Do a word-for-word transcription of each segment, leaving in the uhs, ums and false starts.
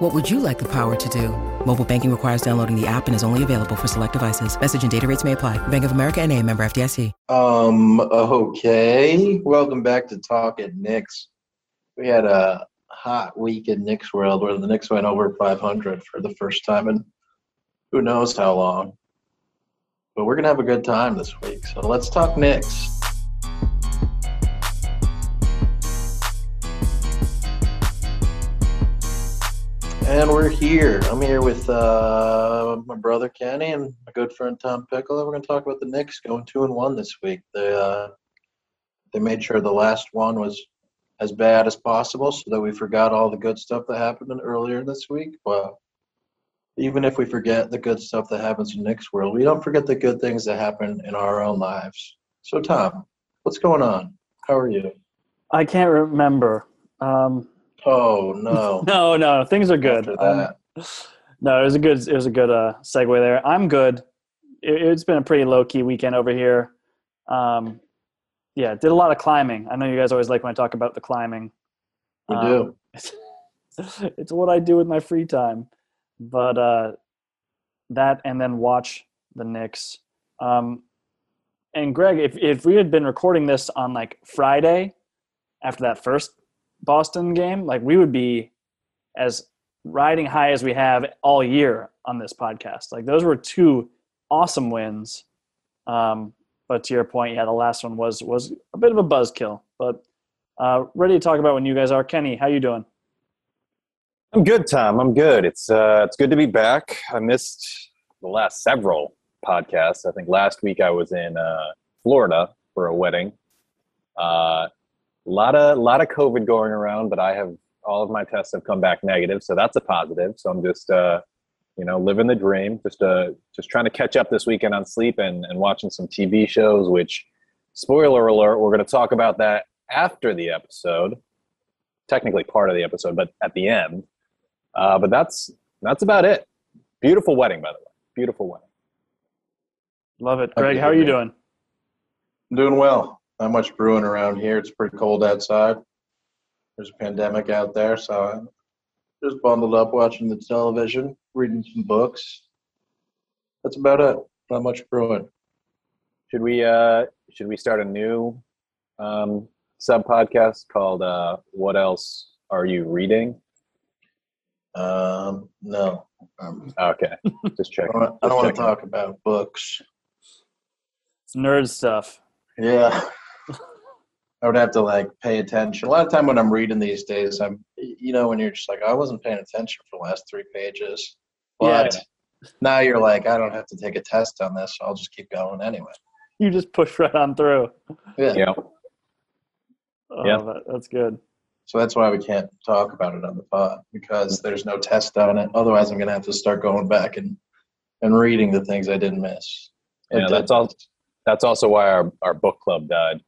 What would you like the power to do? Mobile banking requires downloading the app and is only available for select devices. Message and data rates may apply. Bank of America N A, member F D I C. Um, okay. Welcome back to Talk at Knicks. We had a hot week in Knicks world where the Knicks went over five hundred for the first time in who knows how long. But we're going to have a good time this week. So let's talk Knicks. And we're here. I'm here with uh, my brother Kenny and my good friend Tom Piccolo. We're going to talk about the Knicks going two and one this week. They uh, they made sure the last one was as bad as possible, so that we forgot all the good stuff that happened earlier this week. But even if we forget the good stuff that happens in Knicks world, we don't forget the good things that happen in our own lives. So Tom, what's going on? How are you? I can't remember. Um... Oh no! no, no, things are good. Um, no, it was a good, it was a good uh, segue there. I'm good. It, it's been a pretty low key weekend over here. Um, yeah, did a lot of climbing. I know you guys always like when I talk about the climbing. We um, do. It's, it's what I do with my free time, but uh, that and then watch the Knicks. Um, and Greg, if if we had been recording this on like Friday, after that first Boston game, like we would be as riding high as we have all year on this podcast. Like those were two awesome wins. Um, but to your point, yeah, the last one was, was a bit of a buzzkill, but uh, ready to talk about when you guys are. Kenny, how you doing? I'm good, Tom. I'm good. It's uh, it's good to be back. I missed the last several podcasts. I think last week I was in uh, Florida for a wedding. Uh, A lot of, lot of COVID going around, but I have all of my tests have come back negative, so that's a positive. So I'm just, uh, you know, living the dream, just uh, just trying to catch up this weekend on sleep and, and watching some T V shows, which, spoiler alert, we're going to talk about that after the episode, technically part of the episode, but at the end. Uh, but that's that's about it. Beautiful wedding, by the way. Beautiful wedding. Love it. Greg, how are you doing? I'm doing well. Not much brewing around here. It's pretty cold outside. There's a pandemic out there, so I'm just bundled up watching the television, reading some books. That's about it. Not much brewing. Should we uh, should we start a new um, sub podcast called uh, "What Else Are You Reading"? Um, no. Um, okay, just checking. I don't, don't want to talk about books. It's nerd stuff. Yeah. I would have to, like, pay attention. A lot of time when I'm reading these days, I'm, you know, when you're just like, I wasn't paying attention for the last three pages. But yeah. Now you're like, I don't have to take a test on this, so I'll just keep going anyway. You just push right on through. Yeah. Yeah. Oh, yeah. That, that's good. So that's why we can't talk about it on the pod, because there's no test on it. Otherwise, I'm going to have to start going back and, and reading the things I didn't miss. Yeah, it, that's all. That's also why our, our book club died.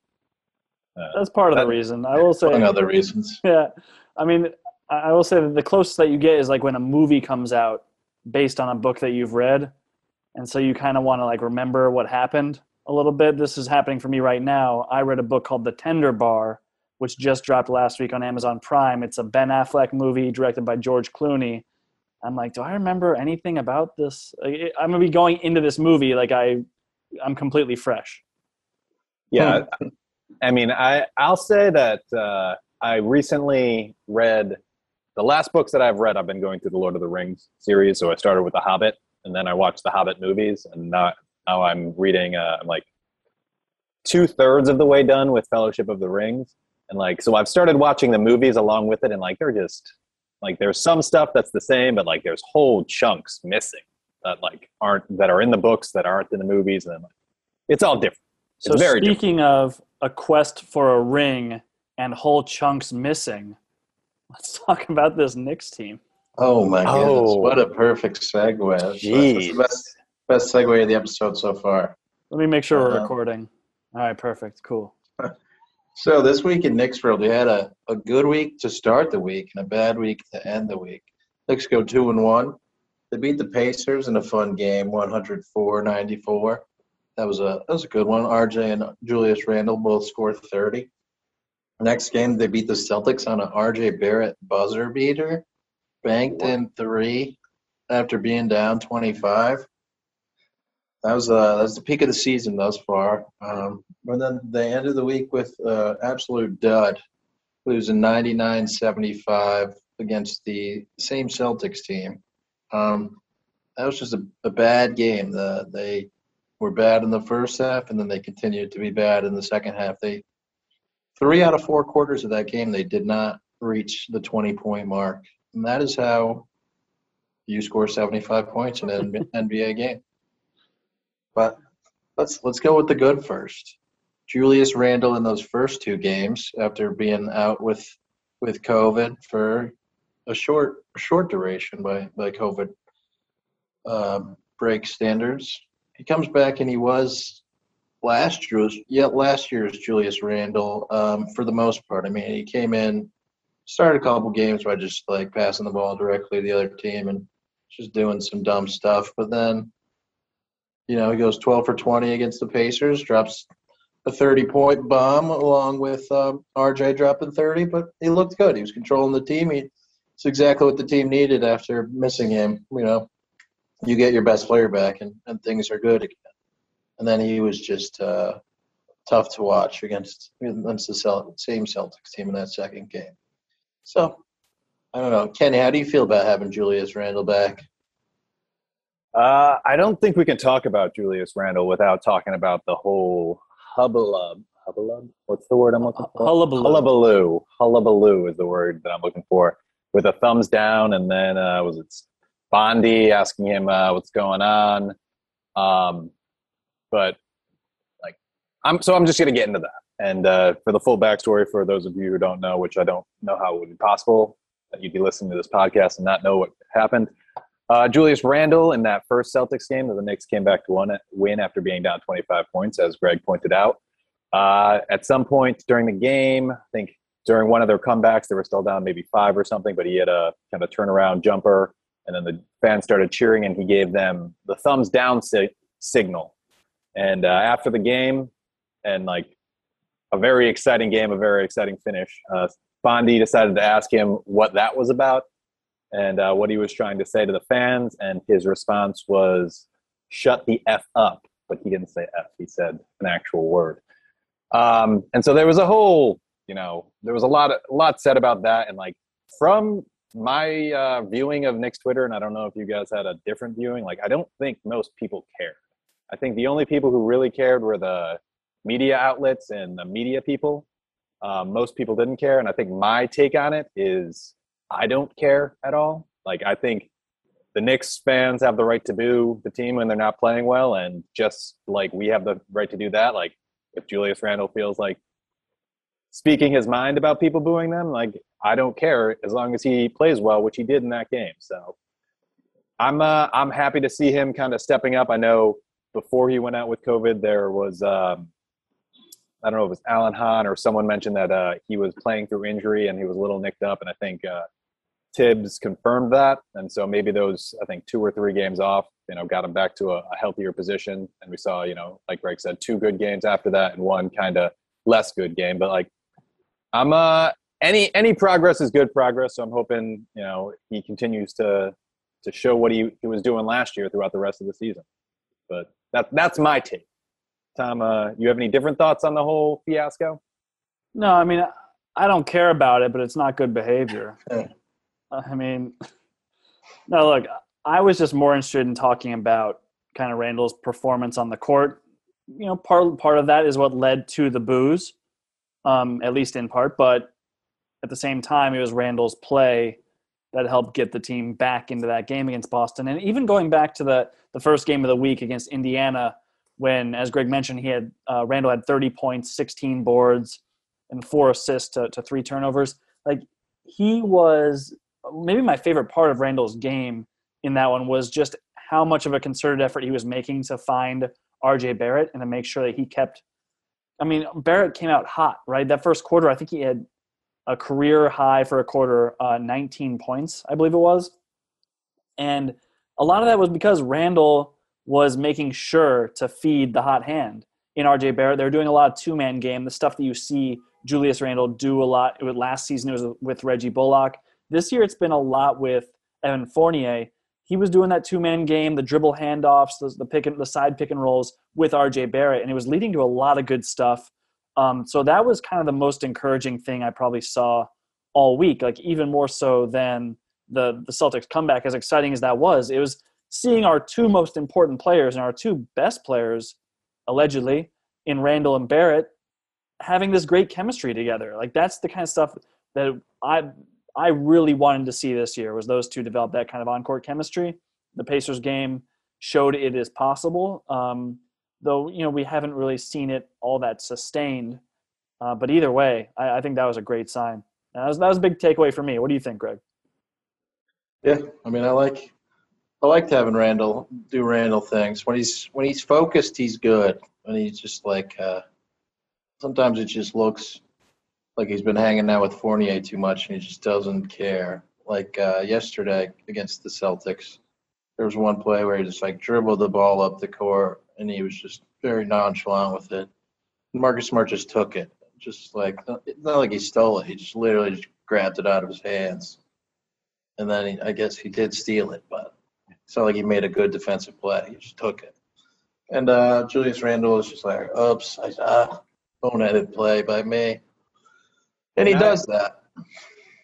Uh, That's part of that, the reason. I will say. Among other reasons. Yeah. I mean, I will say that the closest that you get is like when a movie comes out based on a book that you've read. And so you kind of want to like remember what happened a little bit. This is happening for me right now. I read a book called The Tender Bar, which just dropped last week on Amazon Prime. It's a Ben Affleck movie directed by George Clooney. I'm like, do I remember anything about this? Like, I'm going to be going into this movie like I – I'm completely fresh. Yeah. I mean, I, I'll say that uh, I recently read the last books that I've read. I've been going through the Lord of the Rings series. So I started with The Hobbit, and then I watched The Hobbit movies. And now, now I'm reading, uh, I'm like two thirds of the way done with Fellowship of the Rings. And like, so I've started watching the movies along with it. And like, they're just like, there's some stuff that's the same, but like there's whole chunks missing. That like aren't that are in the books that aren't in the movies, and then like, it's all different. It's so very speaking different. Of a quest for a ring and whole chunks missing, let's talk about this Knicks team. Oh my oh. goodness! What a perfect segue! Jeez. That's the best, best segue of the episode so far. Let me make sure we're um, recording. All right, perfect, cool. So this week in Knicksville, we had a, a good week to start the week and a bad week to end the week. Knicks go two and one. They beat the Pacers in a fun game, one oh four ninety-four. That was a that was a good one. R J and Julius Randle both scored thirty. Next game, they beat the Celtics on an R J. Barrett buzzer beater, banked in three after being down twenty-five. That was uh, that's the peak of the season thus far. Um, and then they ended the week with uh, absolute dud, losing ninety-nine seventy-five against the same Celtics team. Um, that was just a, a bad game. The, they were bad in the first half, and then they continued to be bad in the second half. They three out of four quarters of that game, they did not reach the twenty-point mark. And that is how you score seventy-five points in an N B A game. But let's let's go with the good first. Julius Randle in those first two games, after being out with with COVID for a short short duration by by COVID uh, break standards, he comes back and he was last year's yet last year's Julius Randle um, for the most part. I mean, he came in, started a couple games by just like passing the ball directly to the other team and just doing some dumb stuff, but then, you know, he goes twelve for twenty against the Pacers, drops a thirty-point bomb along with um, R J dropping thirty, but he looked good. He was controlling the team. He, it's exactly what the team needed after missing him. You know, you get your best player back, and, and things are good again. And then he was just uh, tough to watch against, against the Celt- same Celtics team in that second game. So, I don't know. Kenny, how do you feel about having Julius Randle back? Uh, I don't think we can talk about Julius Randle without talking about the whole hubbub. Hubbub? What's the word I'm looking for? Hullabaloo. Hullabaloo. Hullabaloo is the word that I'm looking for. With a thumbs down, and then uh, was it Bondi asking him uh, what's going on? Um, but like, I'm so I'm just gonna get into that. And uh, for the full backstory, for those of you who don't know, which I don't know how it would be possible that you'd be listening to this podcast and not know what happened. Uh, Julius Randle in that first Celtics game that the Knicks came back to one, win after being down twenty-five points, as Greg pointed out. Uh, at some point during the game, I think during one of their comebacks, they were still down maybe five or something, but he had a kind of a turnaround jumper, and then the fans started cheering, and he gave them the thumbs down sig- signal. And uh, after the game, and like a very exciting game, a very exciting finish, uh, Bondi decided to ask him what that was about, and uh, what he was trying to say to the fans, and his response was, shut the F up. But he didn't say F, he said an actual word. Um, and so there was a whole, you know, there was a lot, of, a lot said about that. And like, from my uh, viewing of Nick's Twitter, and I don't know if you guys had a different viewing, like, I don't think most people cared. I think the only people who really cared were the media outlets and the media people. Uh, most people didn't care. And I think my take on it is, I don't care at all. Like, I think the Knicks fans have the right to boo the team when they're not playing well, and just like we have the right to do that, like, if Julius Randle feels like speaking his mind about people booing them, like, I don't care as long as he plays well, which he did in that game. So I'm uh, I'm happy to see him kind of stepping up. I know before he went out with COVID, there was um, I don't know if it was Alan Hahn or someone mentioned that uh, he was playing through injury and he was a little nicked up, and I think uh, Tibbs confirmed that, and so maybe those, I think, two or three games off, you know, got him back to a, a healthier position, and we saw, you know, like Greg said, two good games after that and one kind of less good game. But like, I'm uh any any progress is good progress, so I'm hoping, you know, he continues to to show what he, he was doing last year throughout the rest of the season. But that that's my take. Tom, uh, you have any different thoughts on the whole fiasco? No, I mean, I don't care about it, but it's not good behavior. I mean, no, look, I was just more interested in talking about kind of Randall's performance on the court. You know, part part of that is what led to the boos, um, at least in part. But at the same time, it was Randall's play that helped get the team back into that game against Boston. And even going back to the, the first game of the week against Indiana, when, as Greg mentioned, he had uh, Randall had thirty points, sixteen boards, and four assists to, to three turnovers. Like, he was – maybe my favorite part of Randall's game in that one was just how much of a concerted effort he was making to find R J Barrett and to make sure that he kept I mean, Barrett came out hot, right? That first quarter, I think he had a career high for a quarter, uh, nineteen points, I believe it was. And a lot of that was because Randle was making sure to feed the hot hand in R J Barrett. They were doing a lot of two-man game, the stuff that you see Julius Randle do a lot. It was, last season it was with Reggie Bullock. This year it's been a lot with Evan Fournier. He was doing that two-man game, the dribble handoffs, the, the pick and the side pick and rolls with R J Barrett, and it was leading to a lot of good stuff. Um, so that was kind of the most encouraging thing I probably saw all week, like even more so than the, the Celtics comeback, as exciting as that was. It was seeing our two most important players and our two best players, allegedly, in Randle and Barrett, having this great chemistry together. Like, that's the kind of stuff that I I really wanted to see this year, was those two develop that kind of on-court chemistry. The Pacers game showed it is possible, um, though, you know, we haven't really seen it all that sustained. Uh, but either way, I, I think that was a great sign. And that was, that was a big takeaway for me. What do you think, Greg? Yeah, I mean, I like I liked having Randle do Randle things. When he's when he's focused, he's good. When he's just like uh, sometimes it just looks like he's been hanging out with Fournier too much, and he just doesn't care. Like uh, yesterday against the Celtics, there was one play where he just like dribbled the ball up the court, and he was just very nonchalant with it. And Marcus Smart just took it, just like it's not like he stole it. He just literally just grabbed it out of his hands. And then he, I guess he did steal it, but it's not like he made a good defensive play. He just took it. And uh, Julius Randle is just like, oops, I uh, boneheaded play by me. And he and does I, that.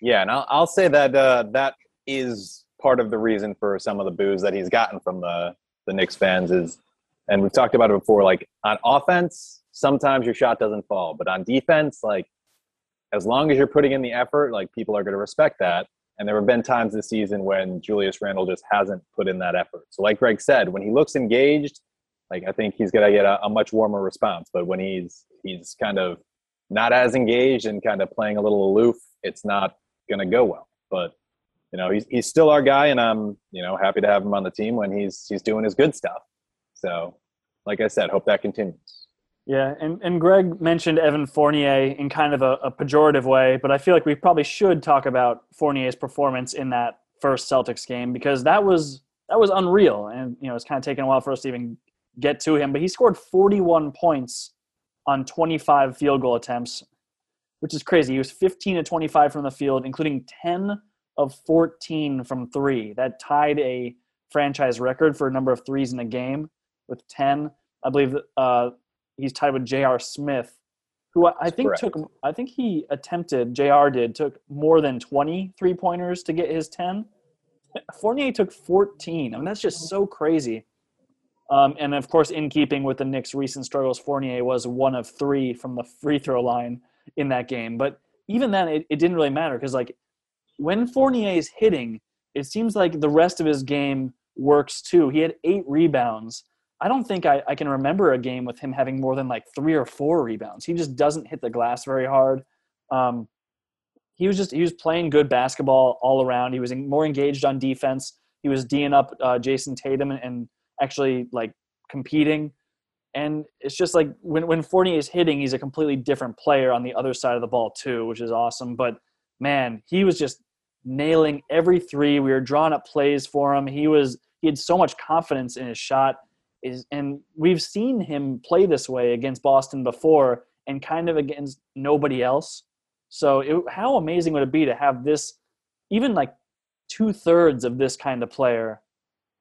Yeah, and I'll, I'll say that uh, that is part of the reason for some of the boos that he's gotten from the, the Knicks fans is, and we've talked about it before, like on offense, sometimes your shot doesn't fall. But on defense, like as long as you're putting in the effort, like people are going to respect that. And there have been times this season when Julius Randle just hasn't put in that effort. So like Greg said, when he looks engaged, like I think he's going to get a, a much warmer response. But when he's he's kind of not as engaged and kind of playing a little aloof, it's not going to go well. But, you know, he's he's still our guy, and I'm, you know, happy to have him on the team when he's he's doing his good stuff. So, like I said, hope that continues. Yeah, and, and Greg mentioned Evan Fournier in kind of a, a pejorative way, but I feel like we probably should talk about Fournier's performance in that first Celtics game, because that was that was unreal. And, you know, it's kind of taken a while for us to even get to him, but he scored forty-one points on twenty-five field goal attempts, which is crazy. He was fifteen to twenty-five from the field, including ten of fourteen from three. That tied a franchise record for a number of threes in a game with ten. I believe uh, – he's tied with J R Smith, who I, I think Correct. took – I think he attempted, J R did, took more than twenty three-pointers to get his ten. Fournier took fourteen. I mean, that's just so crazy. Um, and, of course, in keeping with the Knicks' recent struggles, Fournier was one of three from the free throw line in that game. But even then, it, it didn't really matter because, like, when Fournier is hitting, it seems like the rest of his game works too. He had eight rebounds. I don't think I, I can remember a game with him having more than like three or four rebounds. He just doesn't hit the glass very hard. Um, he was just, he was playing good basketball all around. He was in, more engaged on defense. He was D'ing up uh, Jason Tatum and, and actually like competing. And it's just like when, when Fournier is hitting, he's a completely different player on the other side of the ball too, which is awesome. But man, he was just nailing every three. We were drawing up plays for him. He was, he had so much confidence in his shot. Is and we've seen him play this way against Boston before and kind of against nobody else. So it, how amazing would it be to have this, even like two-thirds of this kind of player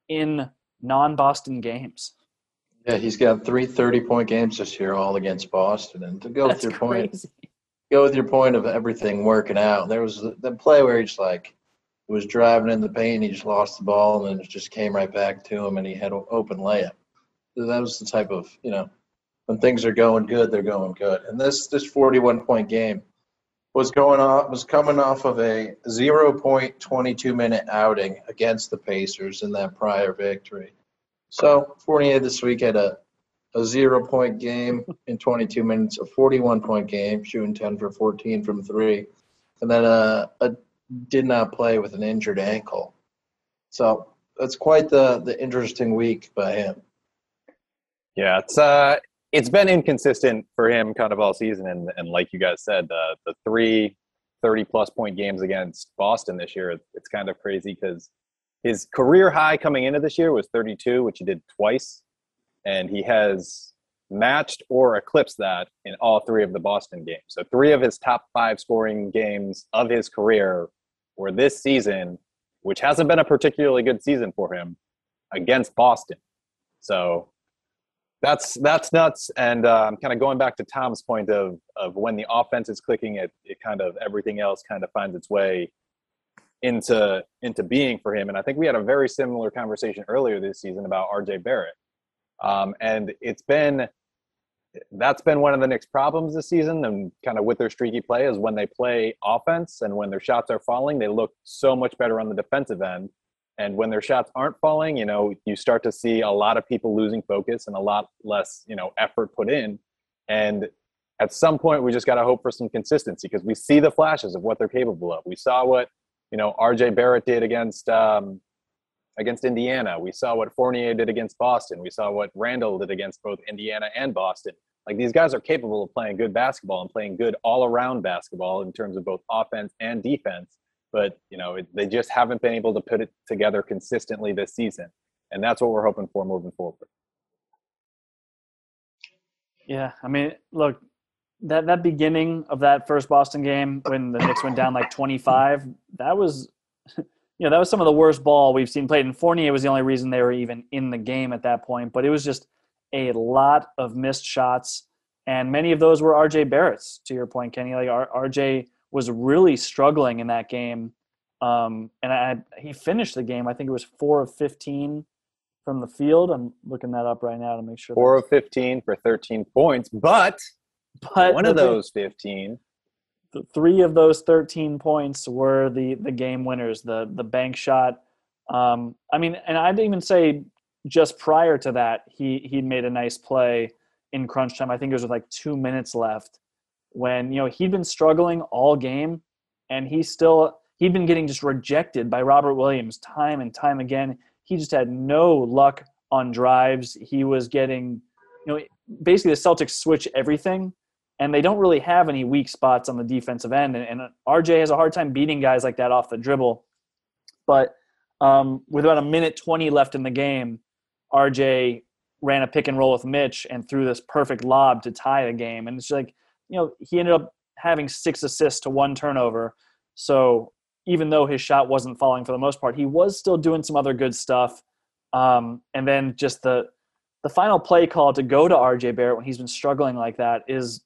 in non-Boston games? Yeah, he's got three thirty-point games this year all against Boston. And to go That's with your crazy. point, go with your point of everything working out, there was the play where he's like, he was driving in the paint, he just lost the ball, and then it just came right back to him, and he had an open layup. That was the type of, you know, when things are going good, they're going good. And this this forty-one point game was going off was coming off of a zero point two two minute outing against the Pacers in that prior victory. So Fournier this week had a a zero point game in twenty-two minutes, a forty-one point game, shooting ten for fourteen from three, and then a a did not play with an injured ankle. So that's quite the the interesting week by him. Yeah, it's uh it's been inconsistent for him kind of all season. And, and like you guys said, uh, the three thirty-plus point games against Boston this year, it's kind of crazy because his career high coming into this year was thirty-two, which he did twice. And he has matched or eclipsed that in all three of the Boston games. So three of his top five scoring games of his career were this season, which hasn't been a particularly good season for him, against Boston. So that's that's nuts. And I'm um, kind of going back to Tom's point of of when the offense is clicking, it it kind of everything else kind of finds its way into into being for him. And I think we had a very similar conversation earlier this season about R J. Barrett. Um, and it's been that's been one of the Knicks' problems this season, and kind of with their streaky play, is when they play offense and when their shots are falling, they look so much better on the defensive end. And when their shots aren't falling, you know, you start to see a lot of people losing focus and a lot less, you know, effort put in. And at some point, we just got to hope for some consistency, because we see the flashes of what they're capable of. We saw what, you know, R J. Barrett did against um, against Indiana. We saw what Fournier did against Boston. We saw what Randle did against both Indiana and Boston. Like, these guys are capable of playing good basketball and playing good all-around basketball in terms of both offense and defense. But, you know, it, they just haven't been able to put it together consistently this season. And that's what we're hoping for moving forward. Yeah, I mean, look, that, that beginning of that first Boston game when the Knicks went down like twenty-five, that was, you know, that was some of the worst ball we've seen played. And Fournier was the only reason they were even in the game at that point. But it was just a lot of missed shots. And many of those were R J. Barrett's, to your point, Kenny. Like, R J was really struggling in that game. Um, and I, he finished the game, I think it was four of fifteen from the field. I'm looking that up right now to make sure. four of fifteen for thirteen points, but, but one of those fifteen. The three of those thirteen points were the, the game winners, the, the bank shot. Um, I mean, and I'd even say just prior to that, he he'd made a nice play in crunch time. I think it was with like two minutes left, when, you know, he'd been struggling all game, and he still he'd been getting just rejected by Robert Williams time and time again. He just had no luck on drives. He was getting, you know, basically the Celtics switch everything, and they don't really have any weak spots on the defensive end. And, and R J has a hard time beating guys like that off the dribble. But um, with about a minute twenty left in the game, R J ran a pick and roll with Mitch and threw this perfect lob to tie the game. And it's like, you know, he ended up having six assists to one turnover. So even though his shot wasn't falling for the most part, he was still doing some other good stuff. Um, and then just the the final play call to go to R J. Barrett when he's been struggling like that is,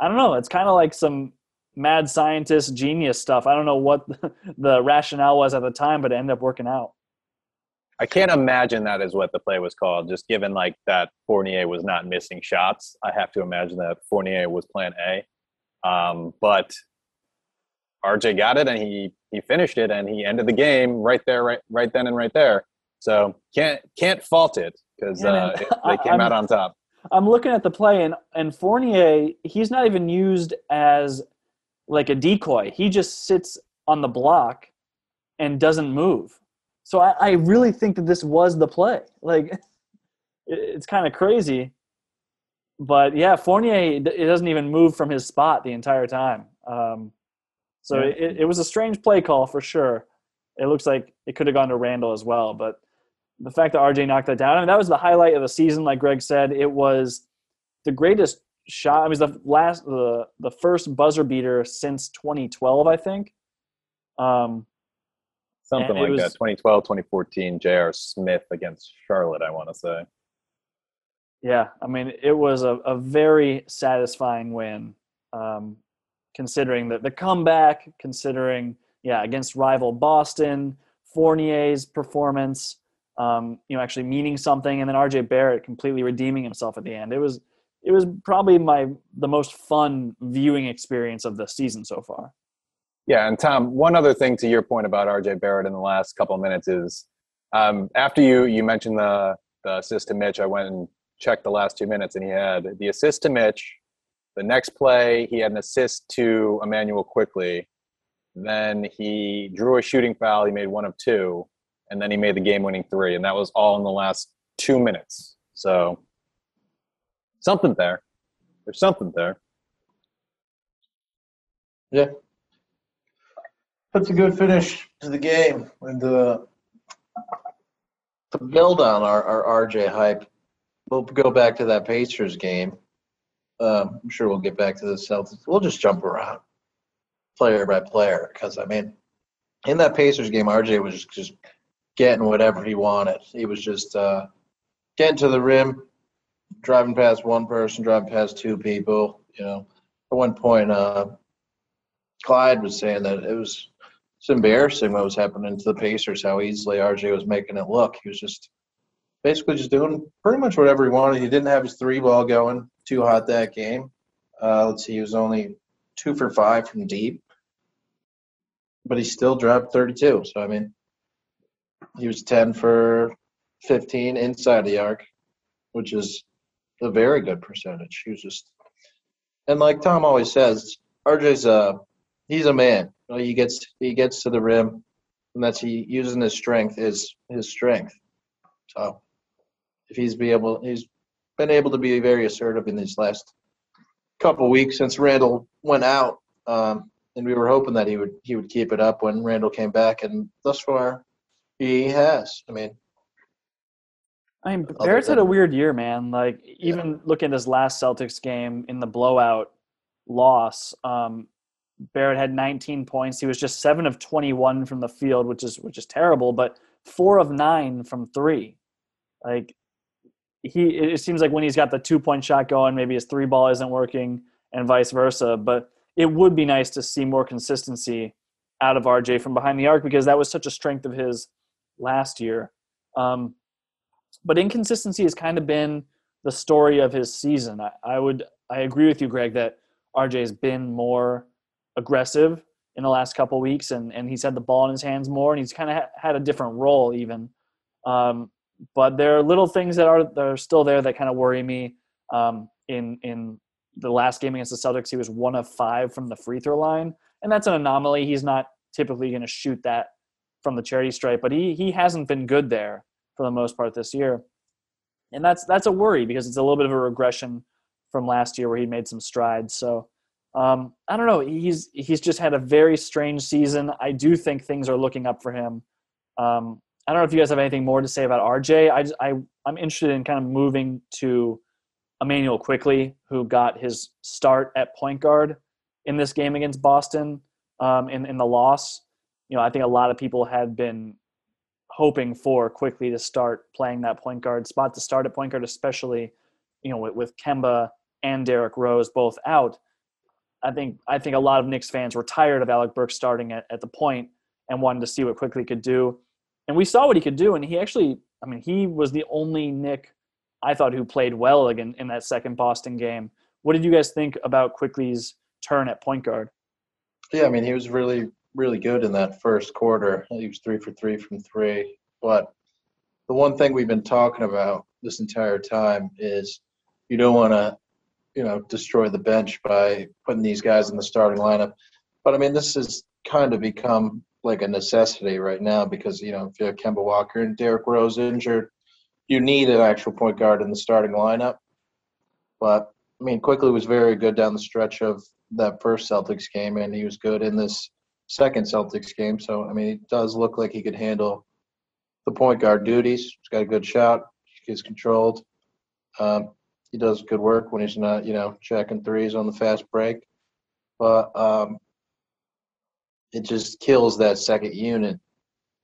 I don't know, it's kind of like some mad scientist genius stuff. I don't know what the, the rationale was at the time, but it ended up working out. I can't imagine that is what the play was called, just given like that Fournier was not missing shots. I have to imagine that Fournier was plan A. Um, but R J got it, and he he finished it, and he ended the game right there, right right then and right there. So can't can't fault it, because uh, they came I'm, out on top. I'm looking at the play, and, and Fournier, he's not even used as like a decoy. He just sits on the block and doesn't move. So I, I really think that this was the play. Like, it, it's kind of crazy. But, yeah, Fournier, it doesn't even move from his spot the entire time. Um, so yeah. it, it was a strange play call for sure. It looks like it could have gone to Randle as well. But the fact that R J knocked that down, I mean, that was the highlight of the season, like Greg said. It was the greatest shot. It was the, last, the, the first buzzer beater since twenty twelve, I think. Um Something like was, that, twenty twelve, twenty fourteen, J R. Smith against Charlotte, I want to say. Yeah, I mean, it was a, a very satisfying win, um, considering the, the comeback, considering, yeah, against rival Boston, Fournier's performance, um, you know, actually meaning something, and then R J. Barrett completely redeeming himself at the end. It was it was probably my the most fun viewing experience of the season so far. Yeah, and Tom, one other thing to your point about R J. Barrett in the last couple of minutes is, um, after you you mentioned the, the assist to Mitch, I went and checked the last two minutes, and he had the assist to Mitch. The next play, he had an assist to Emmanuel Quickley. Then he drew a shooting foul. He made one of two, and then he made the game-winning three, and that was all in the last two minutes. So something there. There's something there. Yeah. That's a good finish to the game. And uh, to build on our, our R J hype, we'll go back to that Pacers game. Um, I'm sure we'll get back to the Celtics. We'll just jump around player by player because, I mean, in that Pacers game, R J was just, just getting whatever he wanted. He was just uh, getting to the rim, driving past one person, driving past two people. You know, at one point, uh, Clyde was saying that it was it's embarrassing what was happening to the Pacers, how easily R J was making it look. He was just basically just doing pretty much whatever he wanted. He didn't have his three ball going too hot that game. Uh, let's see, he was only two for five from deep, but he still dropped thirty-two. So, I mean, he was ten for fifteen inside the arc, which is a very good percentage. He was just – and like Tom always says, R J's a – he's a man. You know, he gets he gets to the rim, and that's he using his strength is his strength. So if he's be able – he's been able to be very assertive in these last couple weeks since Randall went out, um, and we were hoping that he would he would keep it up when Randall came back, and thus far – he has. I mean, I mean, Barrett's had a weird year, man. Like, even yeah. looking at his last Celtics game in the blowout loss, um, Barrett had nineteen points. He was just seven of twenty-one from the field, which is which is terrible, but four of nine from three. Like, he, it seems like when he's got the two-point shot going, maybe his three ball isn't working, and vice versa. But it would be nice to see more consistency out of R J from behind the arc, because that was such a strength of his last year. Um, but inconsistency has kind of been the story of his season. I, I would I agree with you, Greg, that R J has been more aggressive in the last couple of weeks, and, and he's had the ball in his hands more, and he's kind of ha- had a different role even. Um, but there are little things that are, that are still there that kind of worry me. Um, in in the last game against the Celtics, he was one of five from the free throw line, and that's an anomaly. He's not typically going to shoot that from the charity stripe, but he he hasn't been good there for the most part this year, and that's that's a worry because it's a little bit of a regression from last year where he made some strides. So um, I don't know. He's he's just had a very strange season. I do think things are looking up for him. Um, I don't know if you guys have anything more to say about R J. I just, I I'm interested in kind of moving to Emmanuel Quickley, who got his start at point guard in this game against Boston, um, in in the loss. You know, I think a lot of people had been hoping for Quickley to start playing that point guard spot, to start at point guard, especially, you know, with, with Kemba and Derrick Rose both out. I think I think a lot of Knicks fans were tired of Alec Burks starting at, at the point and wanted to see what Quickley could do. And we saw what he could do, and he actually, I mean, he was the only Knick I thought who played well again in that second Boston game. What did you guys think about Quickley's turn at point guard? Yeah, I mean, he was really – really good in that first quarter. He was three for three from three. But the one thing we've been talking about this entire time is you don't want to, you know, destroy the bench by putting these guys in the starting lineup. But, I mean, this has kind of become like a necessity right now because, you know, if you have Kemba Walker and Derrick Rose injured, you need an actual point guard in the starting lineup. But, I mean, Quickley was very good down the stretch of that first Celtics game, and he was good in this second Celtics game. So, I mean, it does look like he could handle the point guard duties. He's got a good shot. He's controlled. Um, he does good work when he's not, you know, checking threes on the fast break. But um, it just kills that second unit.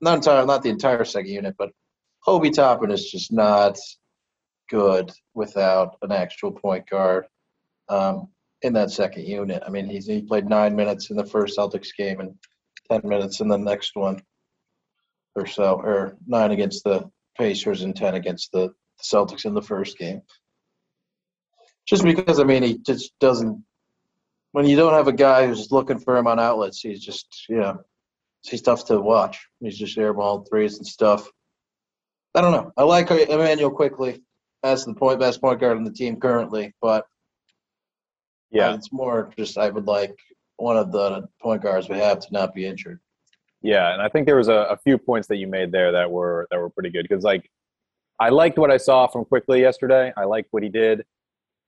Not entire, not the entire second unit, but Obi Toppin is just not good without an actual point guard. Um, in that second unit. I mean, he's, he played nine minutes in the first Celtics game and ten minutes in the next one or so, or nine against the Pacers and ten against the Celtics in the first game. Just because, I mean, he just doesn't – when you don't have a guy who's looking for him on outlets, he's just, you know, he's tough to watch. He's just airball threes and stuff. I don't know. I like Emmanuel Quickley as the point, best point guard on the team currently, but – yeah, it's more just I would like one of the point guards we have to not be injured. Yeah, and I think there was a, a few points that you made there that were that were pretty good because, like, I liked what I saw from Quickley yesterday. I liked what he did,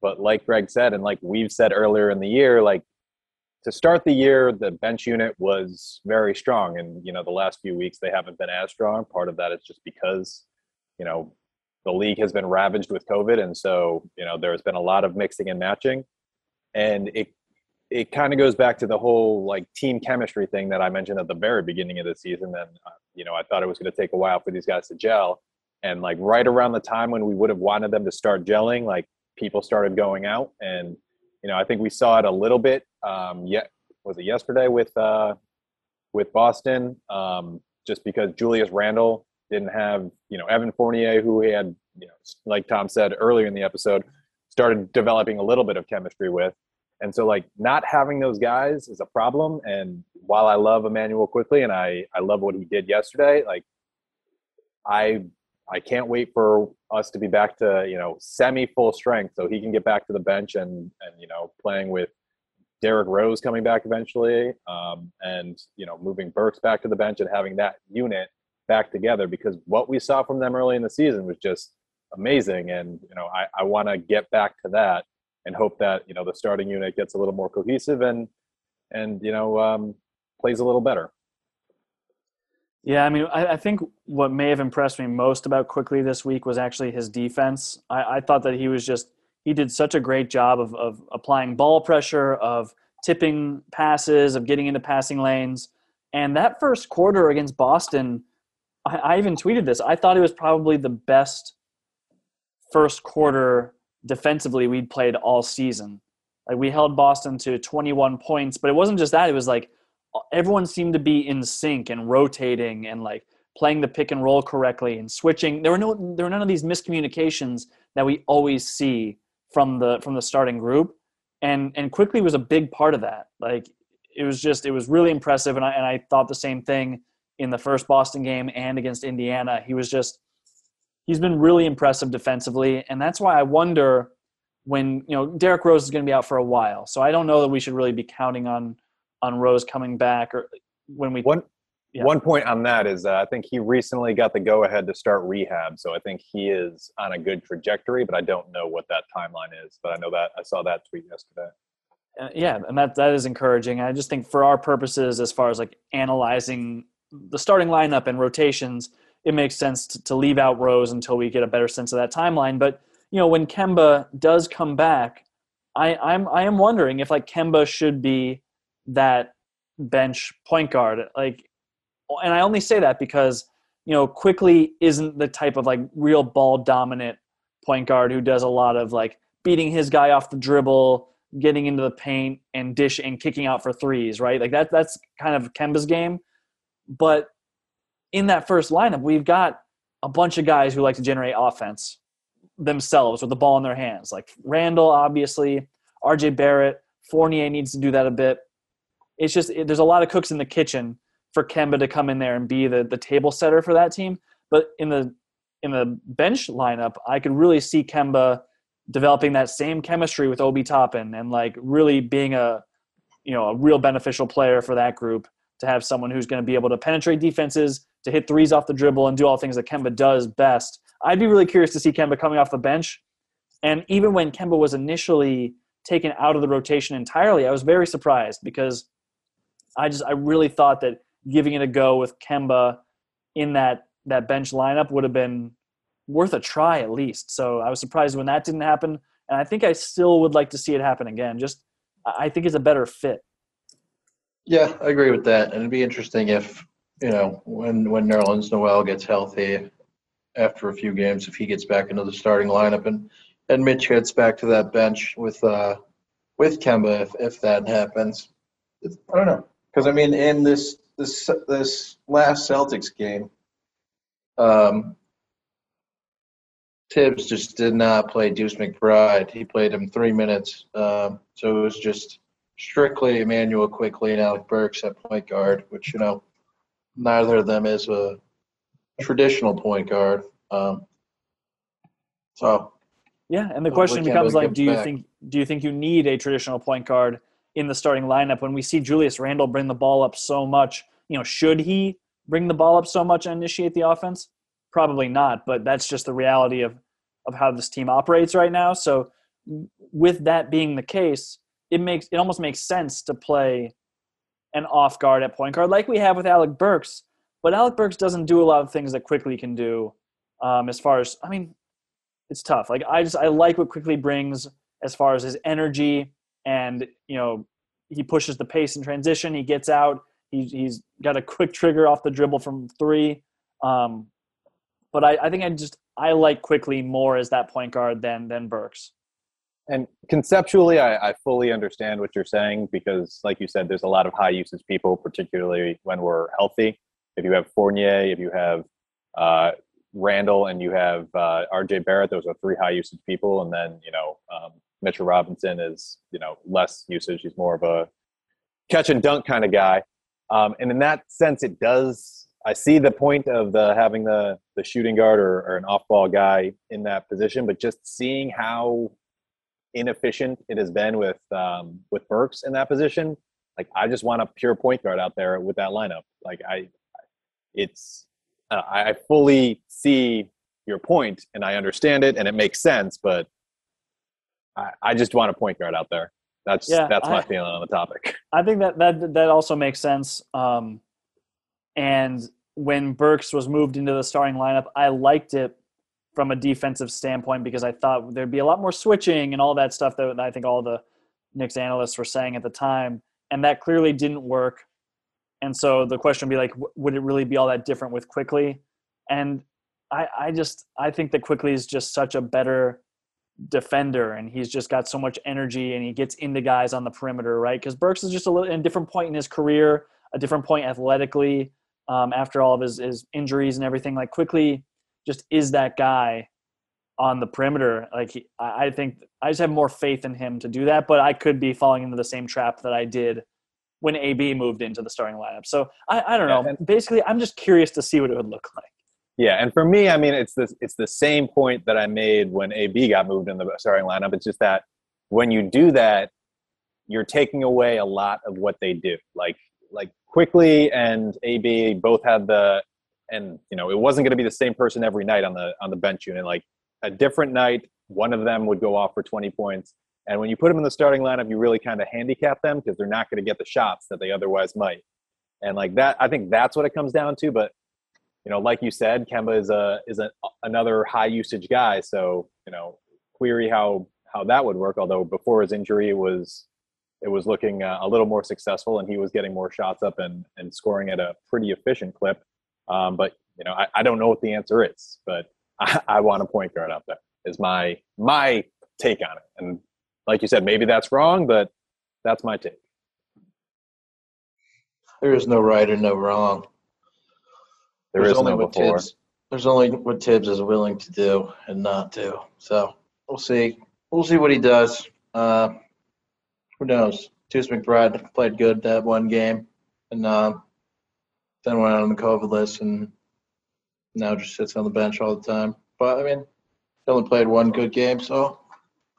But like Greg said, and like we've said earlier in the year, like to start the year, the bench unit was very strong. And, you know, the last few weeks, they haven't been as strong. Part of that is just because, you know, the league has been ravaged with COVID. And so, you know, there's been a lot of mixing and matching. And it it kind of goes back to the whole like team chemistry thing that I mentioned at the very beginning of the season. And, uh, you know, I thought it was going to take a while for these guys to gel. And like right around the time when we would have wanted them to start gelling, like people started going out. And, you know, I think we saw it a little bit. Um, yeah, was it yesterday with uh, with Boston? Um, just because Julius Randle didn't have, you know, Evan Fournier, who he had, you know, like Tom said earlier in the episode, started developing a little bit of chemistry with. And so, like, not having those guys is a problem. And while I love Emmanuel Quickley and I, I love what he did yesterday, like, I I can't wait for us to be back to, you know, semi-full strength so he can get back to the bench and, and you know, playing with Derrick Rose coming back eventually um, and, you know, moving Burks back to the bench and having that unit back together, because what we saw from them early in the season was just amazing. And, you know, I, I want to get back to that and hope that, you know, the starting unit gets a little more cohesive and, and you know, um, plays a little better. Yeah, I mean, I, I think what may have impressed me most about Quickley this week was actually his defense. I, I thought that he was just – he did such a great job of, of applying ball pressure, of tipping passes, of getting into passing lanes. And that first quarter against Boston, I, I even tweeted this. I thought it was probably the best first quarter defensively we'd played all season. Like we held Boston to twenty-one points, but it wasn't just that. It was like – everyone seemed to be in sync and rotating and like playing the pick and roll correctly and switching. There were no, there were none of these miscommunications that we always see from the, from the starting group. And, and Quickley was a big part of that. Like it was just, it was really impressive. And I, and I thought the same thing in the first Boston game and against Indiana. He was just, he's been really impressive defensively. And that's why I wonder when, you know, Derrick Rose is going to be out for a while. So I don't know that we should really be counting on, on Rose coming back or when we one, yeah. one point on that is uh, I think he recently got the go ahead to start rehab. So I think he is on a good trajectory, but I don't know what that timeline is, but I know that I saw that tweet yesterday. Uh, yeah. And that, that is encouraging. I just think for our purposes, as far as like analyzing the starting lineup and rotations, it makes sense to, to leave out Rose until we get a better sense of that timeline. But you know, when Kemba does come back, I I'm, I am wondering if like Kemba should be that bench point guard. Like, and I only say that because, you know, Quickley isn't the type of like real ball dominant point guard who does a lot of like beating his guy off the dribble, getting into the paint and dish and kicking out for threes, right? Like that, that's kind of Kemba's game. But in that first lineup, we've got a bunch of guys who like to generate offense themselves with the ball in their hands. Like Randall, obviously, R J. Barrett, Fournier needs to do that a bit. It's just it, there's a lot of cooks in the kitchen for Kemba to come in there and be the, the table setter for that team. But in the in the bench lineup, I could really see Kemba developing that same chemistry with Obi Toppin and like really being a you know a real beneficial player for that group to have someone who's going to be able to penetrate defenses, to hit threes off the dribble, and do all things that Kemba does best. I'd be really curious to see Kemba coming off the bench. And even when Kemba was initially taken out of the rotation entirely, I was very surprised because I just I really thought that giving it a go with Kemba in that, that bench lineup would have been worth a try at least. So I was surprised when that didn't happen, and I think I still would like to see it happen again. Just I think it's a better fit. Yeah, I agree with that. And it'd be interesting if, you know, when when Nerlens Noel gets healthy after a few games, if he gets back into the starting lineup and, and Mitch gets back to that bench with uh with Kemba if, if that happens. It's, I don't know. Because I mean, in this this this last Celtics game, um, Tibbs just did not play Deuce McBride. He played him three minutes, um, so it was just strictly Emmanuel Quickley and Alec Burks at point guard, which you know, neither of them is a traditional point guard. Um, so, yeah, and the question becomes like, do you think do you think you need a traditional point guard in the starting lineup when we see Julius Randle bring the ball up so much? You know, should he bring the ball up so much and initiate the offense? Probably not, but that's just the reality of, of how this team operates right now. So with that being the case, it makes it almost makes sense to play an off guard at point guard, like we have with Alec Burks. But Alec Burks doesn't do a lot of things that Quickley can do. Um, as far as I mean, it's tough. Like I just I like what Quickley brings as far as his energy, and you know he pushes the pace in transition. He gets out. He, he's got a quick trigger off the dribble from three. Um, but I, I think I just I like Quickley more as that point guard than than Burks. And conceptually, I, I fully understand what you're saying because, like you said, there's a lot of high usage people, particularly when we're healthy. If you have Fournier, if you have uh, Randle, and you have uh, R J. Barrett, those are three high usage people. And then, you know, um, Mitchell Robinson is, you know, less usage. He's more of a catch and dunk kind of guy. Um, and in that sense, it does. I see the point of the having the the shooting guard or, or an off ball guy in that position, but just seeing how inefficient it has been with um with Burks in that position. Like I just want a pure point guard out there with that lineup. Like I, it's uh, I fully see your point and I understand it and it makes sense, but I, I just want a point guard out there. That's yeah, that's my I, feeling on the topic. I think that that that also makes sense. Um, and when Burks was moved into the starting lineup, I liked it from a defensive standpoint because I thought there'd be a lot more switching and all that stuff that I think all the Knicks analysts were saying at the time. And that clearly didn't work. And so the question would be like, would it really be all that different with Quickley? And I, I just, I think that Quickley is just such a better defender and he's just got so much energy and he gets into guys on the perimeter, right? Because Burks is just a little in a different point in his career, a different point athletically um, after all of his, his injuries and everything. Like Quickley just is that guy on the perimeter. Like he, I think I just have more faith in him to do that, but I could be falling into the same trap that I did when A B moved into the starting lineup. So I, I don't know. And basically, I'm just curious to see what it would look like. Yeah, and for me, I mean, it's this, it's the same point that I made when A B got moved in the starting lineup. It's just that when you do that, you're taking away a lot of what they do. Like, like Quickley and A B both had the – and, you know, it wasn't going to be the same person every night on the on the bench unit. Like, a different night, one of them would go off for twenty points. And when you put them in the starting lineup, you really kind of handicap them because they're not going to get the shots that they otherwise might. And, like, that, I think that's what it comes down to. But, you know, like you said, Kemba is a is a, another high-usage guy. So, you know, query how, how that would work. Although before his injury, it was, it was looking uh, a little more successful, and he was getting more shots up and, and scoring at a pretty efficient clip. Um, but, you know, I, I don't know what the answer is, but I, I want a point guard out there is my my take on it. And like you said, maybe that's wrong, but that's my take. There is no right or no wrong. There there's is only no what before. Tibbs, there's only what Tibbs is willing to do and not do. So we'll see. We'll see what he does. Uh, who knows? Deuce McBride played good that one game. And um uh, then went out on the COVID list and now just sits on the bench all the time. But, I mean, he only played one good game, so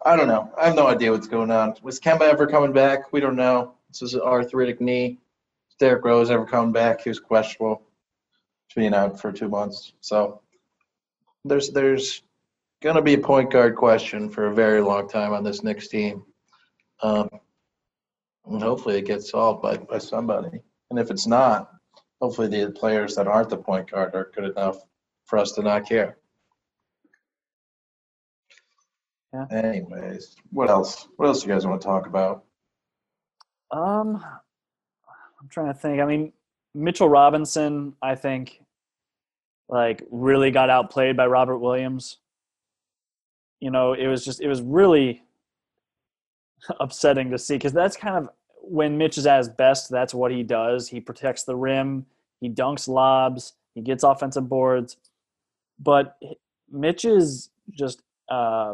I don't know. I have no idea what's going on. Was Kemba ever coming back? We don't know. This is an arthritic knee. Is Derrick Rose ever coming back? He was questionable to being out for two months. So there's there's going to be a point guard question for a very long time on this Knicks team. Um, and hopefully it gets solved by, by somebody. And if it's not, hopefully the players that aren't the point guard are good enough for us to not care. Yeah. Anyways, what else? What else do you guys want to talk about? Um, I'm trying to think. I mean, Mitchell Robinson, I think, like, really got outplayed by Robert Williams. You know, it was just – it was really upsetting to see because that's kind of – when Mitch is at his best, that's what he does. He protects the rim. He dunks lobs. He gets offensive boards. But Mitch is just uh,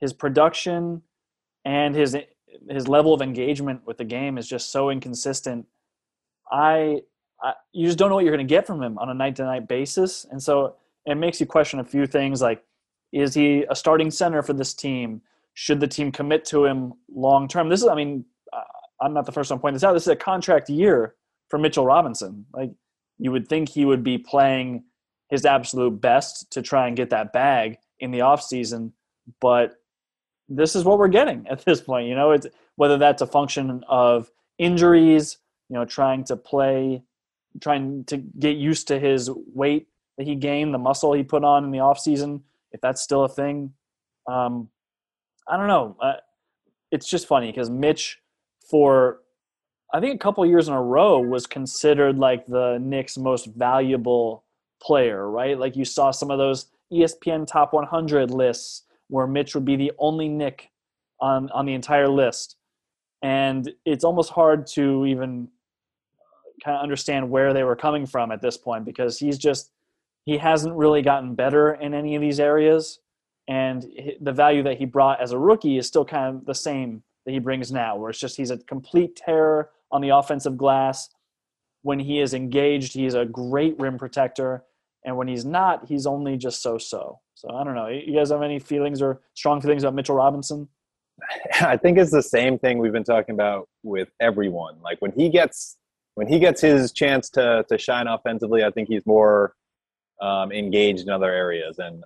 his production and his his level of engagement with the game is just so inconsistent. I, I you just don't know what you're going to get from him on a night-to-night basis. And so it makes you question a few things like, is he a starting center for this team? Should the team commit to him long-term? This is, I mean, I'm not the first one to point this out. This is a contract year for Mitchell Robinson. Like, you would think he would be playing his absolute best to try and get that bag in the offseason, but this is what we're getting at this point. You know, it's whether that's a function of injuries, you know, trying to play, trying to get used to his weight that he gained, the muscle he put on in the offseason, if that's still a thing. Um, I don't know. Uh, it's just funny because Mitch, for I think a couple years in a row, was considered like the Knicks' most valuable player, right? Like you saw some of those E S P N Top one hundred lists where Mitch would be the only Knick on, on the entire list. And it's almost hard to even kind of understand where they were coming from at this point because he's just – he hasn't really gotten better in any of these areas. And the value that he brought as a rookie is still kind of the same that he brings now, where it's just he's a complete terror on the offensive glass. When he is engaged, he's a great rim protector. And when he's not, he's only just so-so. So I don't know. You guys have any feelings or strong feelings about Mitchell Robinson? I think it's the same thing we've been talking about with everyone. Like when he gets when he gets his chance to to shine offensively, I think he's more um, engaged in other areas. And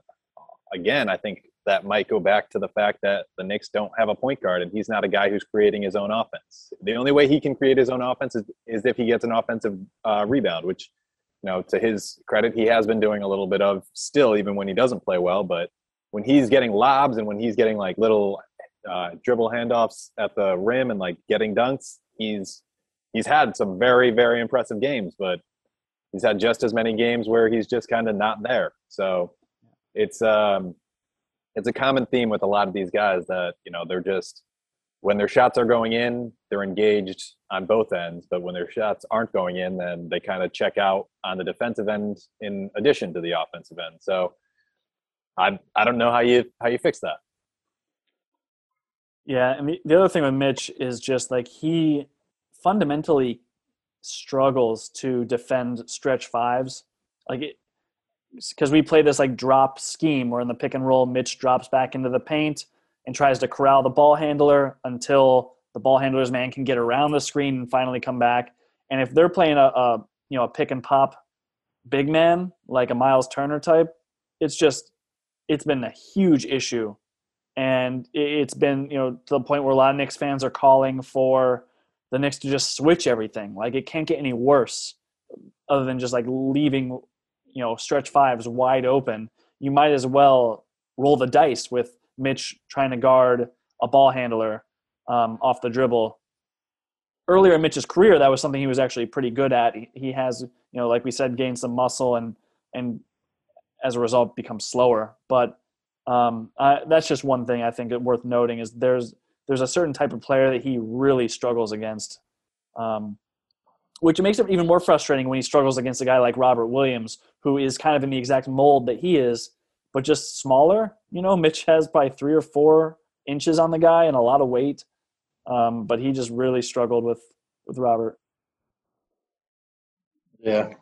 again, I think that might go back to the fact that the Knicks don't have a point guard, and he's not a guy who's creating his own offense. The only way he can create his own offense is, is if he gets an offensive uh, rebound, which, you know, to his credit, he has been doing a little bit of still, even when he doesn't play well. But when he's getting lobs and when he's getting like little uh, dribble handoffs at the rim and like getting dunks, he's he's had some very, very impressive games. But he's had just as many games where he's just kind of not there. So it's um. It's a common theme with a lot of these guys that, you know, they're just, when their shots are going in, they're engaged on both ends. But when their shots aren't going in, then they kind of check out on the defensive end in addition to the offensive end. So I I don't know how you how you fix that. Yeah, I mean, the other thing with Mitch is just like he fundamentally struggles to defend stretch fives. Like it, because we play this like drop scheme where in the pick and roll, Mitch drops back into the paint and tries to corral the ball handler until the ball handler's man can get around the screen and finally come back. And if they're playing a, a you know, a pick and pop big man, like a Miles Turner type, it's just, it's been a huge issue. And it's been, you know, to the point where a lot of Knicks fans are calling for the Knicks to just switch everything. Like it can't get any worse other than just like leaving, you know, stretch fives wide open. You might as well roll the dice with Mitch trying to guard a ball handler um, off the dribble. Earlier in Mitch's career, that was something he was actually pretty good at. He, he has, you know, like we said, gained some muscle and and as a result become slower. But um, I, that's just one thing I think worth noting is there's there's a certain type of player that he really struggles against, um, which makes it even more frustrating when he struggles against a guy like Robert Williams, who is kind of in the exact mold that he is, but just smaller. You know, Mitch has probably three or four inches on the guy and a lot of weight, um, but he just really struggled with, with Robert. Yeah.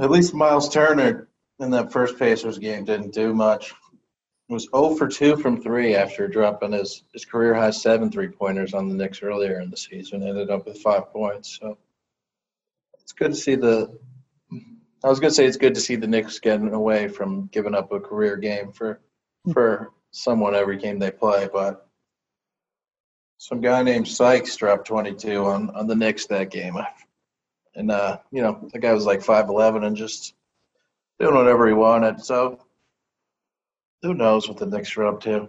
At least Miles Turner in that first Pacers game didn't do much. It was oh for two from three after dropping his, his career-high seven three-pointers on the Knicks earlier in the season. Ended up with five points. So it's good to see the – I was going to say it's good to see the Knicks getting away from giving up a career game for for someone every game they play. But some guy named Sykes dropped twenty-two on, on the Knicks that game. And, uh, you know, the guy was like five eleven and just doing whatever he wanted. So – who knows what the Knicks are up to?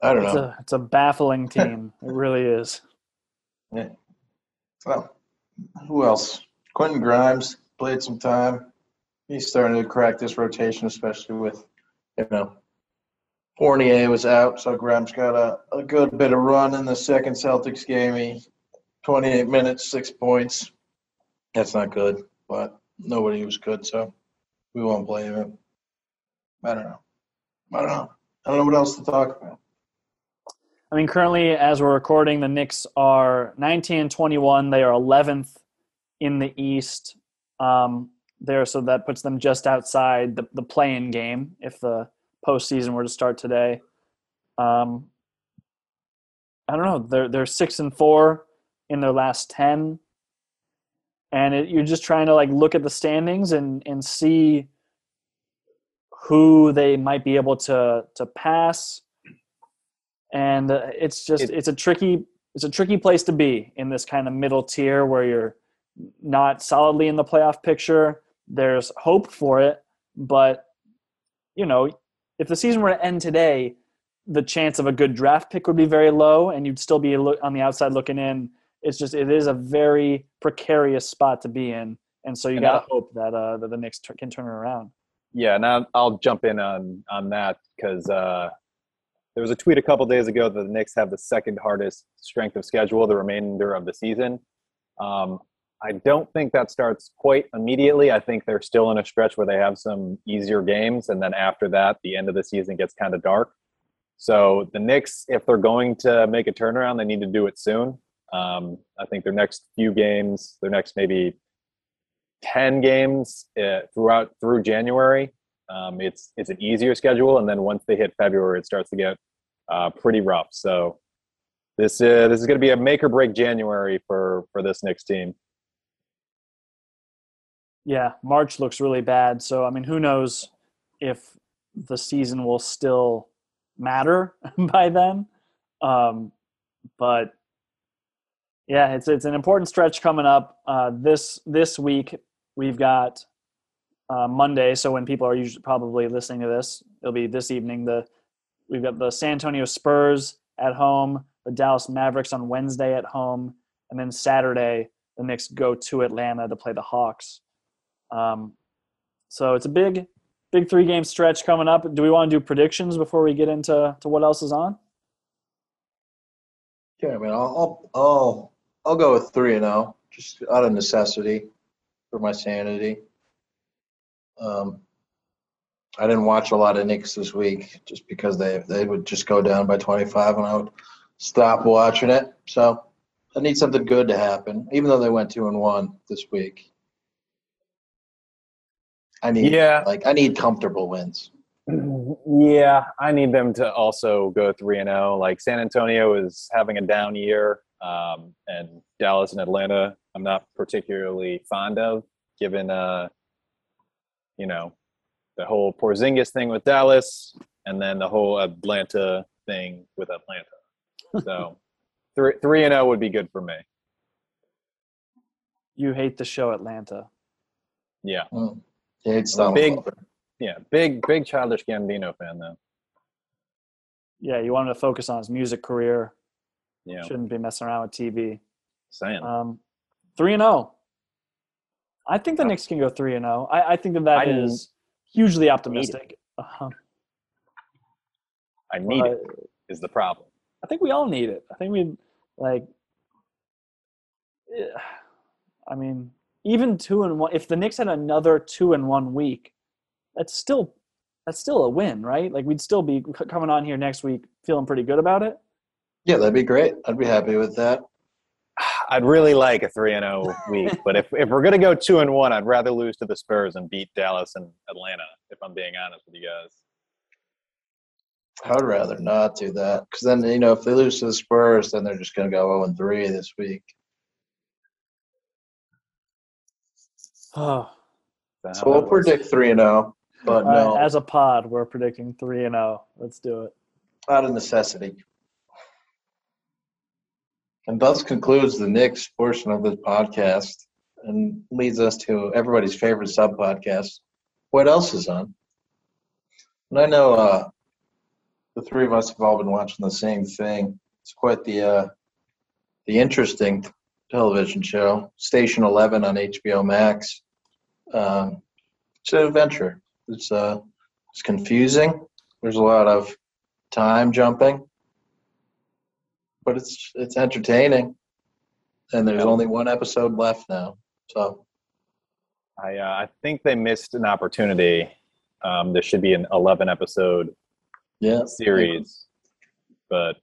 I don't it's know. A, it's a baffling team. It really is. Yeah. Well, who else? Quentin Grimes played some time. He's starting to crack this rotation, especially with, you know, Fournier was out, so Grimes got a, a good bit of run in the second Celtics game. He, twenty-eight minutes, six points. That's not good, but nobody was good, so we won't blame him. I don't know. I don't know. I don't know what else to talk about. I mean, currently, as we're recording, the Knicks are nineteen and twenty-one. They are eleventh in the East. Um, there, so that puts them just outside the, the play-in game if the postseason were to start today. Um, I don't know. They're they're six and four in their last ten, and it, you're just trying to like look at the standings and and see who they might be able to to pass. And uh, it's just it, it's a tricky it's a tricky place to be in this kind of middle tier where you're not solidly in the playoff picture. There's hope for it, but you know, if the season were to end today, the chance of a good draft pick would be very low, and you'd still be on the outside looking in. It's just it is a very precarious spot to be in, and so you got to hope that uh, that the Knicks t- can turn it around. Yeah, and I'll, I'll jump in on on that because uh, there was a tweet a couple days ago that the Knicks have the second hardest strength of schedule the remainder of the season. Um, I don't think that starts quite immediately. I think they're still in a stretch where they have some easier games, and then after that, the end of the season gets kind of dark. So the Knicks, if they're going to make a turnaround, they need to do it soon. Um, I think their next few games, their next maybe ten games uh, throughout through January, um, it's it's an easier schedule, and then once they hit February, it starts to get uh, pretty rough. So this uh, this is going to be a make or break January for for this Knicks team. Yeah, March looks really bad. So I mean, who knows if the season will still matter by then, um, but yeah, it's it's an important stretch coming up. Uh, this this week we've got uh, Monday, so when people are usually probably listening to this, it'll be this evening. The we've got the San Antonio Spurs at home, the Dallas Mavericks on Wednesday at home, and then Saturday the Knicks go to Atlanta to play the Hawks. Um, so it's a big. Big three-game stretch coming up. Do we want to do predictions before we get into to what else is on? Yeah, I mean, I'll I'll I'll, I'll go with three and zero, just out of necessity for my sanity. Um, I didn't watch a lot of Knicks this week just because they they would just go down by twenty-five and I would stop watching it. So I need something good to happen, even though they went two and one this week. I need yeah. like I need comfortable wins. Yeah, I need them to also go three and oh. Like San Antonio is having a down year, um, and Dallas and Atlanta I'm not particularly fond of, given uh, you know, the whole Porzingis thing with Dallas, and then the whole Atlanta thing with Atlanta. So three three and zero would be good for me. You hate the show Atlanta. Yeah. Mm. It's a big, yeah, big, big Childish Gambino fan, though. Yeah, you want him to focus on his music career. Yeah, shouldn't be messing around with T V. Saying um, three and zero. I think the Knicks can go three and zero. I think that that I is hugely optimistic. Um, I need it is the problem. I think we all need it. I think we like. I mean. Even two and one, if the Knicks had another two and one week, that's still that's still a win, right? Like we'd still be c- coming on here next week feeling pretty good about it. Yeah, that'd be great. I'd be happy with that. I'd really like a three and zero week, but if if we're gonna go two and one, I'd rather lose to the Spurs and beat Dallas and Atlanta. If I'm being honest with you guys, I'd rather not do that because then you know if they lose to the Spurs, then they're just gonna go zero and three this week. Oh, so we'll predict three and zero, but uh, no. As a pod, we're predicting three and zero. Let's do it. Out of necessity. And thus concludes the Knicks portion of this podcast, and leads us to everybody's favorite sub podcast. What else is on? And I know uh, the three of us have all been watching the same thing. It's quite the uh, the interesting. Th- television show, Station eleven on H B O Max. Um, it's an adventure. It's uh, it's confusing. There's a lot of time jumping, but it's it's entertaining. And there's only one episode left now. So, I uh, I think they missed an opportunity. Um, there should be an eleven episode yeah. series, but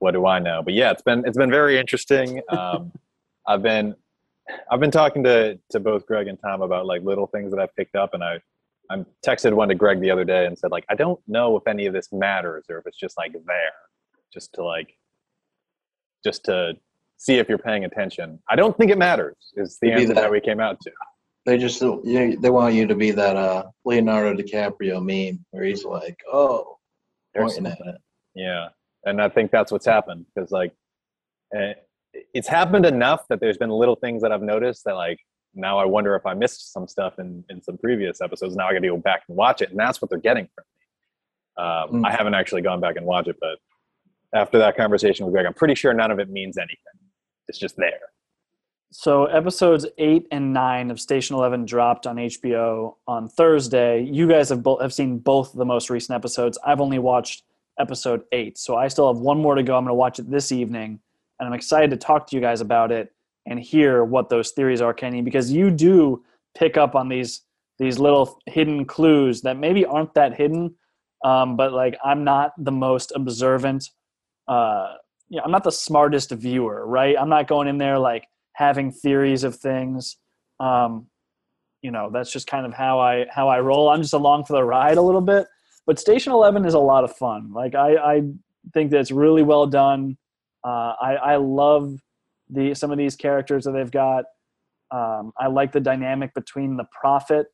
what do I know? But yeah, it's been it's been very interesting. Um, I've been, I've been talking to, to both Greg and Tom about like little things that I've picked up, and I, I texted one to Greg the other day and said like, I don't know if any of this matters or if it's just like there, just to like, just to see if you're paying attention. I don't think it matters. Is the answer that. that we came out to. They just they, they want you to be that uh, Leonardo DiCaprio meme where he's like, oh, pointing at it. Yeah, and I think that's what's happened because, like, it's happened enough that there's been little things that I've noticed that, like, now I wonder if I missed some stuff in, in some previous episodes. Now I got to go back and watch it, and that's what they're getting from me. Um, mm-hmm. I haven't actually gone back and watched it, but after that conversation with Greg, I'm pretty sure none of it means anything. It's just there. So episodes eight and nine of Station eleven dropped on H B O on Thursday. You guys have bo- have seen both the most recent episodes. I've only watched episode eight, so I still have one more to go. I'm going to watch it this evening, and I'm excited to talk to you guys about it and hear what those theories are, Kenny, because you do pick up on these these little hidden clues that maybe aren't that hidden, um, but, like, I'm not the most observant. Uh, you know, I'm not the smartest viewer, right? I'm not going in there, like, having theories of things. Um, you know, that's just kind of how I how I roll. I'm just along for the ride a little bit. But Station eleven is a lot of fun. Like, I, I think that it's really well done. Uh, I, I love the some of these characters that they've got. Um, I like the dynamic between the prophet.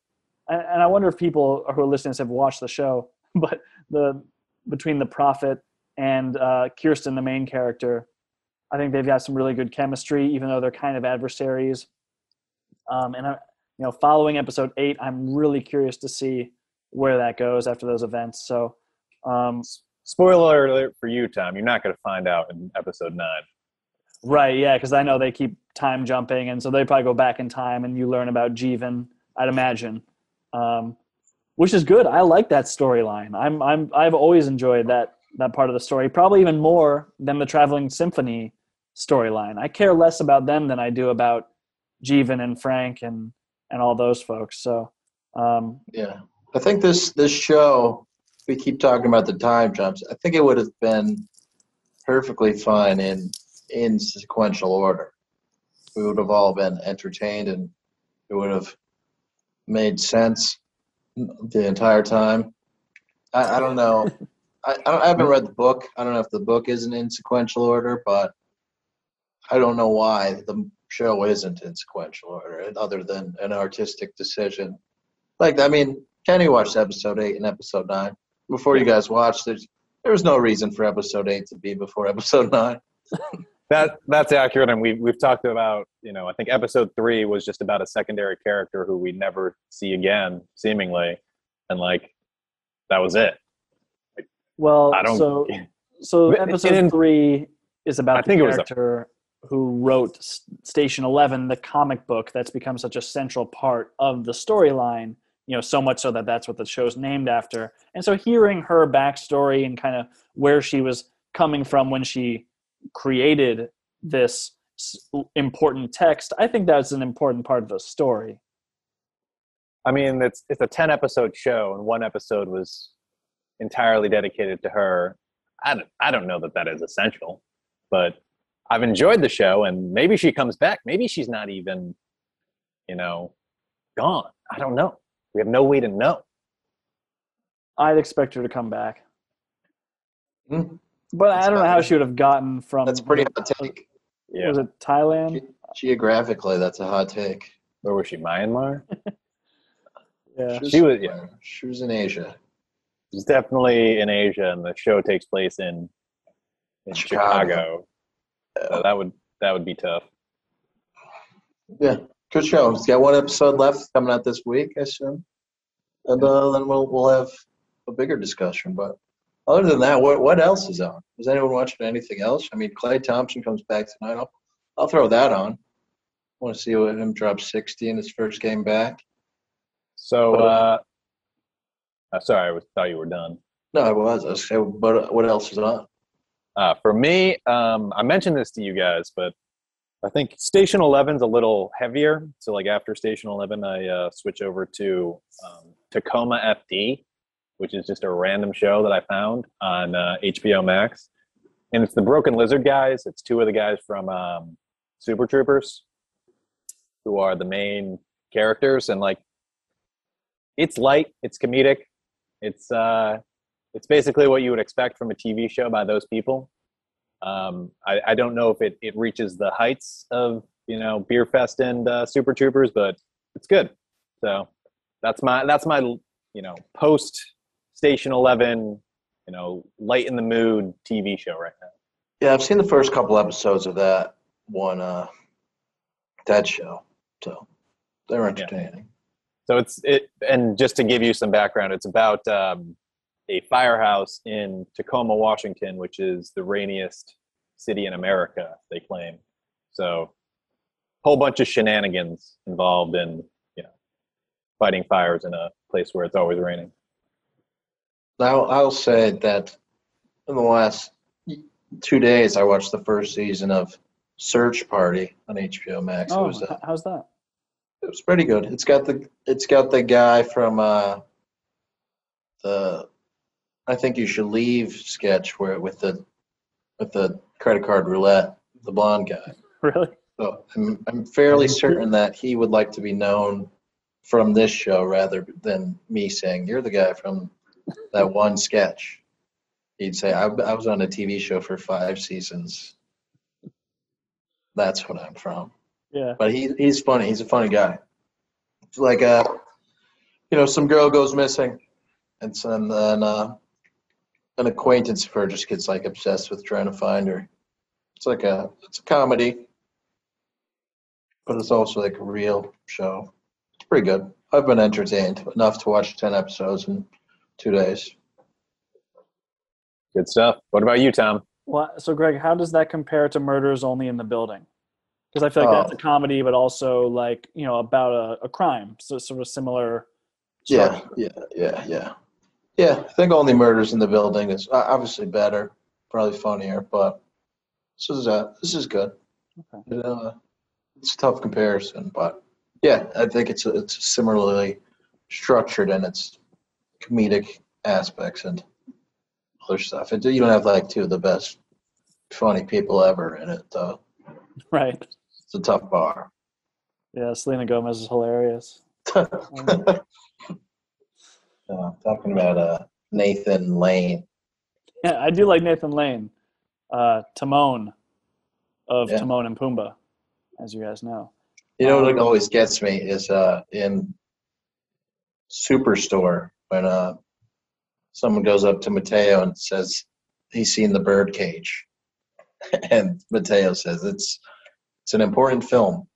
And, and I wonder if people who are listening have watched the show, but the between the prophet and uh, Kirsten, the main character, I think they've got some really good chemistry, even though they're kind of adversaries. Um, and, I, you know, following episode eight, I'm really curious to see where that goes after those events. So, um, spoiler alert for you, Tom, you're not going to find out in episode nine. Right. Yeah. Cause I know they keep time jumping. And so they probably go back in time and you learn about Jeevan, I'd imagine. Um, which is good. I like that storyline. I'm, I'm, I've always enjoyed that, that part of the story, probably even more than the Traveling Symphony storyline. I care less about them than I do about Jeevan and Frank and, and all those folks. So, um, yeah, I think this, this show, we keep talking about the time jumps. I think it would have been perfectly fine in, in sequential order. We would have all been entertained and it would have made sense the entire time. I, I don't know. I, I haven't read the book. I don't know if the book isn't in sequential order, but I don't know why the show isn't in sequential order other than an artistic decision. Like, I mean, Kenny watched episode eight and episode nine. Before you guys watched it, there was no reason for episode eight to be before episode nine. that that's accurate, and we've we've talked about, you know, I think episode three was just about a secondary character who we never see again, seemingly, and, like, that was it. Like, well, I don't, so so episode in, three is about I the think character it was a, who wrote Station eleven, the comic book that's become such a central part of the storyline. You know, so much so that that's what the show's named after. And so hearing her backstory and kind of where she was coming from when she created this important text, I think that's an important part of the story. I mean, it's it's a ten-episode show, and one episode was entirely dedicated to her. I don't, I don't know that that is essential, but I've enjoyed the show, and maybe she comes back. Maybe she's not even, you know, gone. I don't know. We have no way to know. I'd expect her to come back. Mm-hmm. But that's I don't know how she would have gotten from... That's a pretty hot take. Yeah. Was it Thailand? Ge- geographically, that's a hot take. Where was she, Myanmar? Yeah. She was, she was, yeah. She was in Asia. She's definitely in Asia, and the show takes place in, in Chicago. Chicago. Yeah. So that would that would be tough. Yeah. Good show. It's got one episode left coming out this week, I assume. And uh, then we'll we'll have a bigger discussion. But other than that, what what else is on? Is anyone watching anything else? I mean, Klay Thompson comes back tonight. I'll, I'll throw that on. I want to see what him drop sixty in his first game back. So, uh, uh, sorry, I thought you were done. No, I was. I was saying, but what else is on? Uh, for me, um, I mentioned this to you guys, but I think Station eleven's a little heavier. So, like, after Station eleven, I uh, switch over to um, Tacoma F D, which is just a random show that I found on uh, H B O Max. And it's the Broken Lizard guys. It's two of the guys from um, Super Troopers who are the main characters. And, like, it's light. It's comedic. It's, uh, it's basically what you would expect from a T V show by those people. Um, I, I don't know if it, it reaches the heights of, you know, Beer Fest and uh, Super Troopers, but it's good. So that's my, that's my, you know, post Station eleven, you know, light in the mood T V show right now. Yeah, I've seen the first couple episodes of that one, uh, that show. So they're entertaining. Yeah. So it's it, and just to give you some background, it's about um, a firehouse in Tacoma, Washington, which is the rainiest city in America, they claim. So, whole bunch of shenanigans involved in, you know, fighting fires in a place where it's always raining. Now, I'll say that in the last two days, I watched the first season of Search Party on H B O Max. Oh, was that? How's that? It was pretty good. It's got the it's got the guy from uh, the I Think You Should Leave sketch where with the with the credit card roulette, the blonde guy. Really? So I'm I'm fairly certain that he would like to be known from this show rather than me saying you're the guy from that one sketch. He'd say I, I was on a T V show for five seasons. That's what I'm from. Yeah. But he he's funny. He's a funny guy. It's like a, you know, some girl goes missing, and so, and then uh, an acquaintance of her just gets like obsessed with trying to find her. It's like a it's a comedy. But it's also like a real show. It's pretty good. I've been entertained enough to watch ten episodes in two days. Good stuff. What about you, Tom? Well, so, Greg, how does that compare to Murders Only in the Building? Because I feel like oh. that's a comedy, but also like, you know, about a, a crime. So sort of similar. Yeah, yeah, yeah, yeah. Yeah, I think Only Murders in the Building is obviously better, probably funnier, but this is uh, this is good. Okay. It, uh, it's a tough comparison, but yeah, I think it's a, it's similarly structured in its comedic aspects and other stuff. And you don't have like two of the best funny people ever in it, though. Right. It's a tough bar. Yeah, Selena Gomez is hilarious. uh, talking about uh, Nathan Lane. Yeah, I do like Nathan Lane. Uh, Timon of yeah. Timon and Pumbaa, as you guys know. You know um, what always gets me is uh, in Superstore when uh, someone goes up to Mateo and says he's seen The Birdcage. And Mateo says it's it's an important film.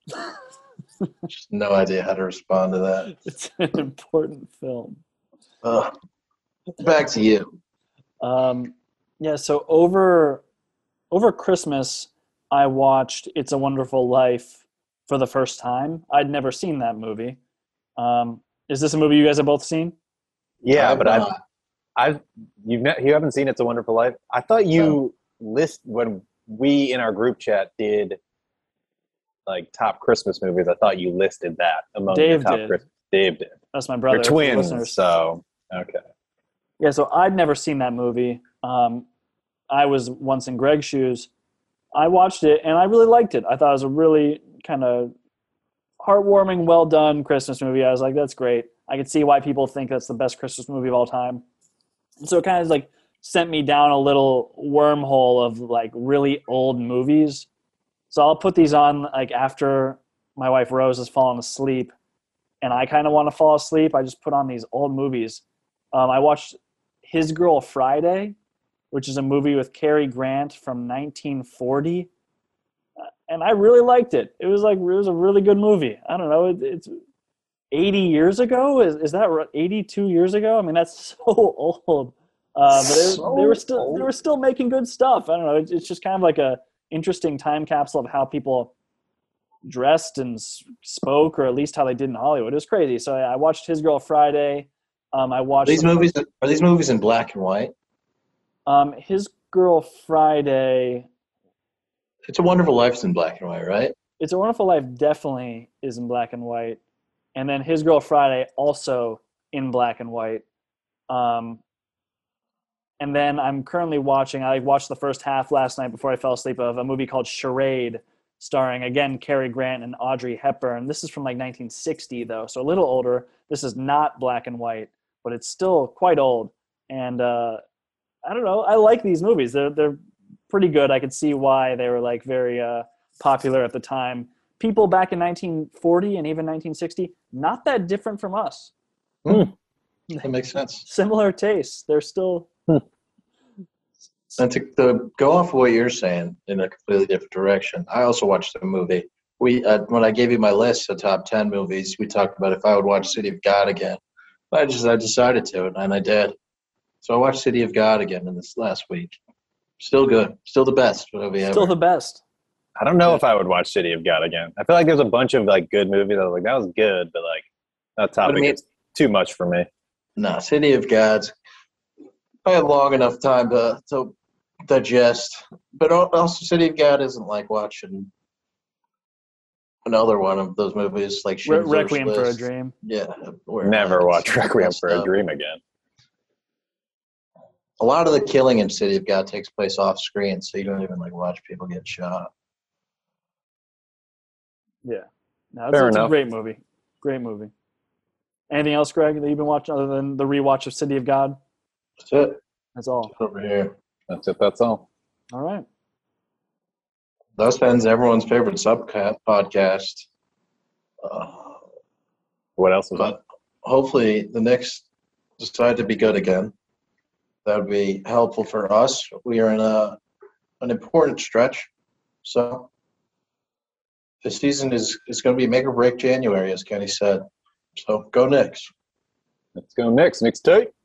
Just no idea how to respond to that. It's an important film. Uh, back to you. Um, yeah. So over over Christmas, I watched It's a Wonderful Life for the first time. I'd never seen that movie. Um, is this a movie you guys have both seen? Yeah, I've but I've, I've you've not, you haven't seen It's a Wonderful Life. I thought you no. list when. We in our group chat did like top Christmas movies. I thought you listed that among Dave the top did. Christmas. Dave did. That's my brother. They're twins, the so okay. Yeah, so I'd never seen that movie. Um, I was once in Greg's shoes. I watched it and I really liked it. I thought it was a really kind of heartwarming, well done Christmas movie. I was like, that's great. I could see why people think that's the best Christmas movie of all time. And so it kind of like sent me down a little wormhole of like really old movies. So I'll put these on like after my wife Rose has fallen asleep and I kind of want to fall asleep. I just put on these old movies. Um, I watched His Girl Friday, which is a movie with Cary Grant from nineteen forty. And I really liked it. It was like, it was a really good movie. I don't know. It, it's eighty years ago. Is, is that eighty-two years ago? I mean, that's so old. Uh, but it, so they were still old. They were still making good stuff. I don't know. It, it's just kind of like a interesting time capsule of how people dressed and spoke, or at least how they did in Hollywood. It was crazy. So I, I watched His Girl Friday. Um, I watched these movies. Are these movies in black and white? Um, His Girl Friday. It's a Wonderful Life's in black and white, right? It's a Wonderful Life definitely is in black and white, and then His Girl Friday also in black and white. Um, And then I'm currently watching, I watched the first half last night before I fell asleep, of a movie called Charade, starring, again, Cary Grant and Audrey Hepburn. This is from like nineteen sixty, though, so a little older. This is not black and white, but it's still quite old. And uh, I don't know, I like these movies. They're, they're pretty good. I could see why they were like very uh, popular at the time. People back in nineteen forty and even nineteen sixty not that different from us. Mm. That makes sense. Similar tastes. They're still... Mm. And to, to go off of what you're saying in a completely different direction, I also watched the movie. We uh, when I gave you my list of top ten movies, we talked about if I would watch City of God again. But I just I decided to, and I did. So I watched City of God again in this last week. Still good. Still the best movie ever. Still the best. I don't know if I would watch City of God again. I feel like there's a bunch of like good movies. I was like, that was good, but like that topic I mean, is too much for me. No, City of God's I had long enough time to to digest. But also City of God isn't like watching another one of those movies like Re- Requiem for a Dream. Yeah. Never watch Requiem for a Dream again. A lot of the killing in City of God takes place off screen, so you don't even like watch people get shot. Yeah. No, it's, it's a great movie. Great movie. Anything else, Greg, that you've been watching other than the rewatch of City of God? That's it. That's all. That's over here. That's it. That's all. All right. Thus ends everyone's favorite sub podcast. Uh, what else? But that? Hopefully the Knicks decide to be good again. That would be helpful for us. We are in a an important stretch, so the season is is going to be make or break January, as Kenny said. So go Knicks. Let's go Knicks. Knicks take.